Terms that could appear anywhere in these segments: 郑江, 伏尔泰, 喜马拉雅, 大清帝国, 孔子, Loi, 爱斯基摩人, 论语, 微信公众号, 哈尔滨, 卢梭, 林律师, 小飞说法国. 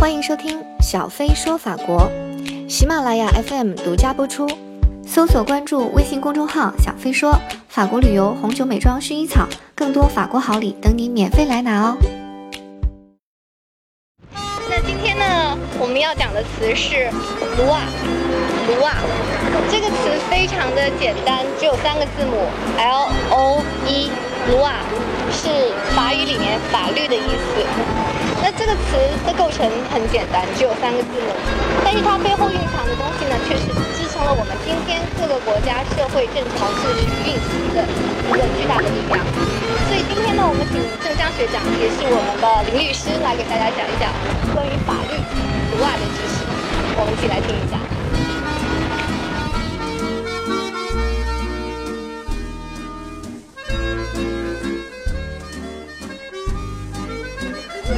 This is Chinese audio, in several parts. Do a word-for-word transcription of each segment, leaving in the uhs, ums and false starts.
欢迎收听小飞说法国，喜马拉雅 F M 独家播出，搜索关注微信公众号小飞说，法国旅游、红酒、美妆、薰衣草，更多法国好礼等你免费来拿哦。那今天呢，我们要讲的词是 Loi， Loi 这个词非常的简单，只有三个字母 L O I， Loi 是法语里面法律的意思。那这个词的构成很简单，只有三个字母，但是它背后蕴藏的东西呢，却是支撑了我们今天各个国家社会正常秩序运行的一个巨大的力量。所以今天呢，我们请郑江学长，也是我们的林律师，来给大家讲一讲关于法律Loi的知识，我们一起来听一下。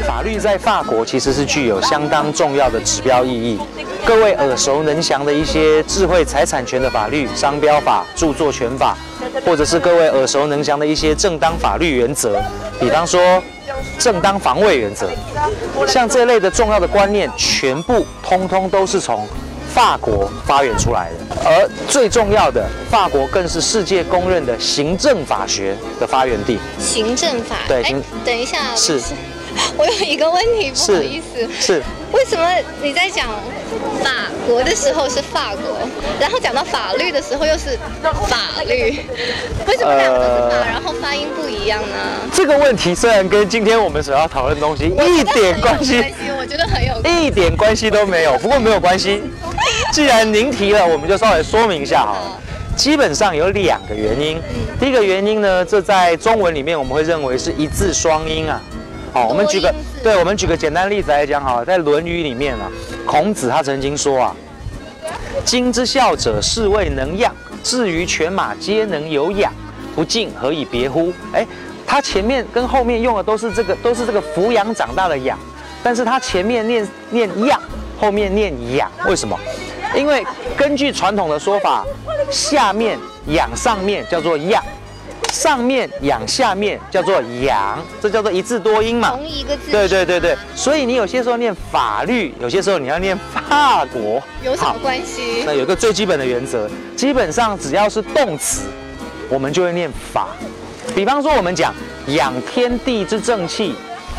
法律在法国其实是具有相当重要的指标意义。各位耳熟能详的一些智慧财产权的法律、商标法、著作权法，或者是各位耳熟能详的一些正当法律原则，比方说正当防卫原则，像这类的重要的观念，全部通通都是从法国发源出来的。而最重要的，法国更是世界公认的行政法学的发源地。行政法，对，等一下，是。我有一个问题，不好意思，是为什么你在讲法国的时候是法国，然后讲到法律的时候又是法律？为什么两个都是法，呃、然后发音不一样呢？这个问题虽然跟今天我们所要讨论的东西一点关系，我觉得很有关系，一点关系都没有。不过没有关系，既然您提了，我们就稍微说明一下好了。基本上有两个原因，嗯、第一个原因呢，这在中文里面我们会认为是一字双音啊。好，我们举个对，我们举个简单例子来讲好，在《论语》里面啊，孔子他曾经说啊：“今之孝者，是谓能养；至于犬马，皆能有养，不敬何以别乎？”哎，他前面跟后面用的都是这个，都是这个抚养长大的养，但是他前面念念养，后面念养，为什么？因为根据传统的说法，下面养上面叫做养。上面养下面叫做养，这叫做一字多音嘛，同一个字。对对对对，所以你有些时候念法律，有些时候你要念法国，有什么关系？那有一个最基本的原则，基本上只要是动词，我们就会念法。比方说我们讲养天地之正气，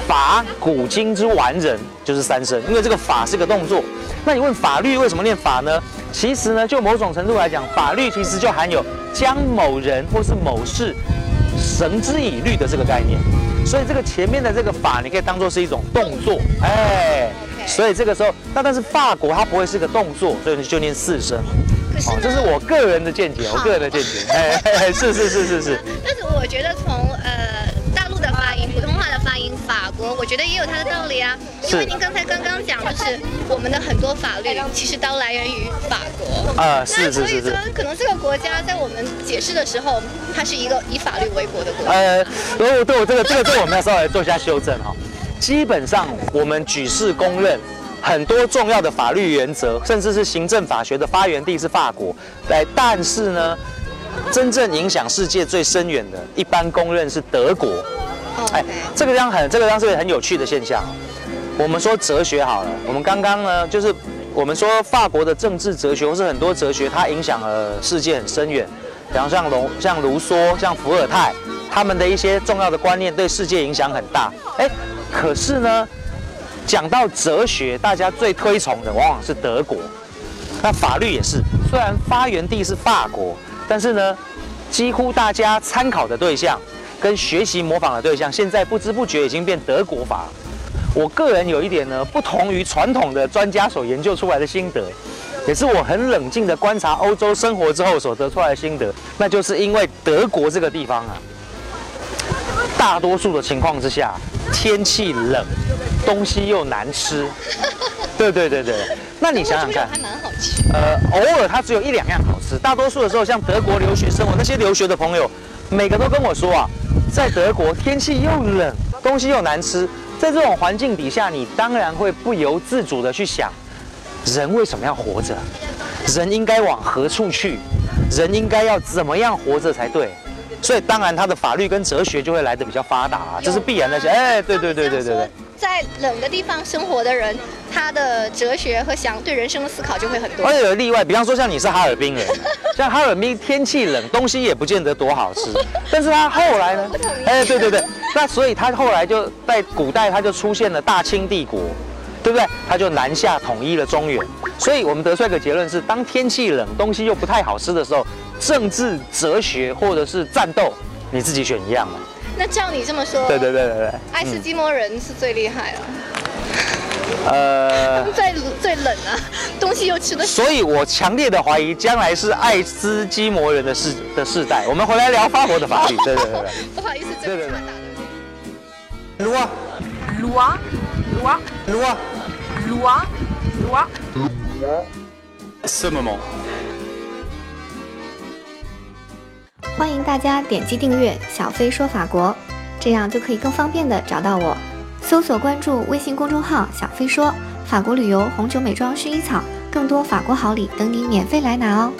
法古今之完人，就是三声，因为这个法是个动作。那你问法律为什么念法呢？其实呢，就某种程度来讲，法律其实就含有将某人或是某事绳之以律的这个概念，所以这个前面的这个法，你可以当做是一种动作，哎，所以这个时候，那但是法国它不会是个动作，所以你就念四声。哦，这是我个人的见解，我个人的见解，哎，哎是是是是是。但是我觉得从呃大陆的发音，普通话的发音，法国，我觉得也有它的道理啊，因为您刚才刚刚讲就是。我们的很多法律其实都来源于法国啊，是是是是，可能这个国家在我们解释的时候，它是一个以法律为国的国家。呃，我对我这个这个对我们要稍微做一下修正哈。基本上我们举世公认，很多重要的法律原则，甚至是行政法学的发源地是法国。来，但是呢，真正影响世界最深远的，一般公认是德国。哎，这个让很这个让是个很有趣的现象。我们说哲学好了，我们刚刚呢，就是我们说法国的政治哲学，或是很多哲学，它影响了世界很深远。比方像卢像卢梭、像伏尔泰，他们的一些重要的观念对世界影响很大。哎，可是呢，讲到哲学，大家最推崇的往往是德国。那法律也是，虽然发源地是法国，但是呢，几乎大家参考的对象跟学习模仿的对象，现在不知不觉已经变德国法了。我个人有一点呢，不同于传统的专家所研究出来的心得，也是我很冷静的观察欧洲生活之后所得出来的心得，那就是因为德国这个地方啊，大多数的情况之下，天气冷，东西又难吃。对对对对，那你想想看，还蛮好吃。呃，偶尔它只有一两样好吃，大多数的时候，像德国留学生，我那些留学的朋友，每个都跟我说啊，在德国天气又冷，东西又难吃。在这种环境底下，你当然会不由自主的去想，人为什么要活着？人应该往何处去？人应该要怎么样活着才对？所以当然，他的法律跟哲学就会来得比较发达，这是必然的。哎，对对对对对对。在冷的地方生活的人，他的哲学和想对人生的思考就会很多。而且有例外，比方说像你是哈尔滨人，像哈尔滨天气冷，东西也不见得多好吃。但是他后来呢？哎，对对对，那所以他后来就在古代他就出现了大清帝国，对不对？他就南下统一了中原。所以我们得出一个结论是：当天气冷，东西又不太好吃的时候，政治、哲学或者是战斗，你自己选一样嘛。 那照你这么说，对对对对对，爱斯基摩人是最厉害了。呃，最最冷啊，东西又吃得。所以我强烈的怀疑，将来是爱斯基摩人的世的世代。我们回来聊法国的法律。对对对对，不好意思，这个岔打的。Loi, loi, loi, loi, loi, loi. Ce moment. 欢迎大家点击订阅“小飞说法国”，这样就可以更方便的找到我。搜索关注微信公众号“小飞说”，法国旅游、红酒、美妆、薰衣草，更多法国好礼等你免费来拿哦。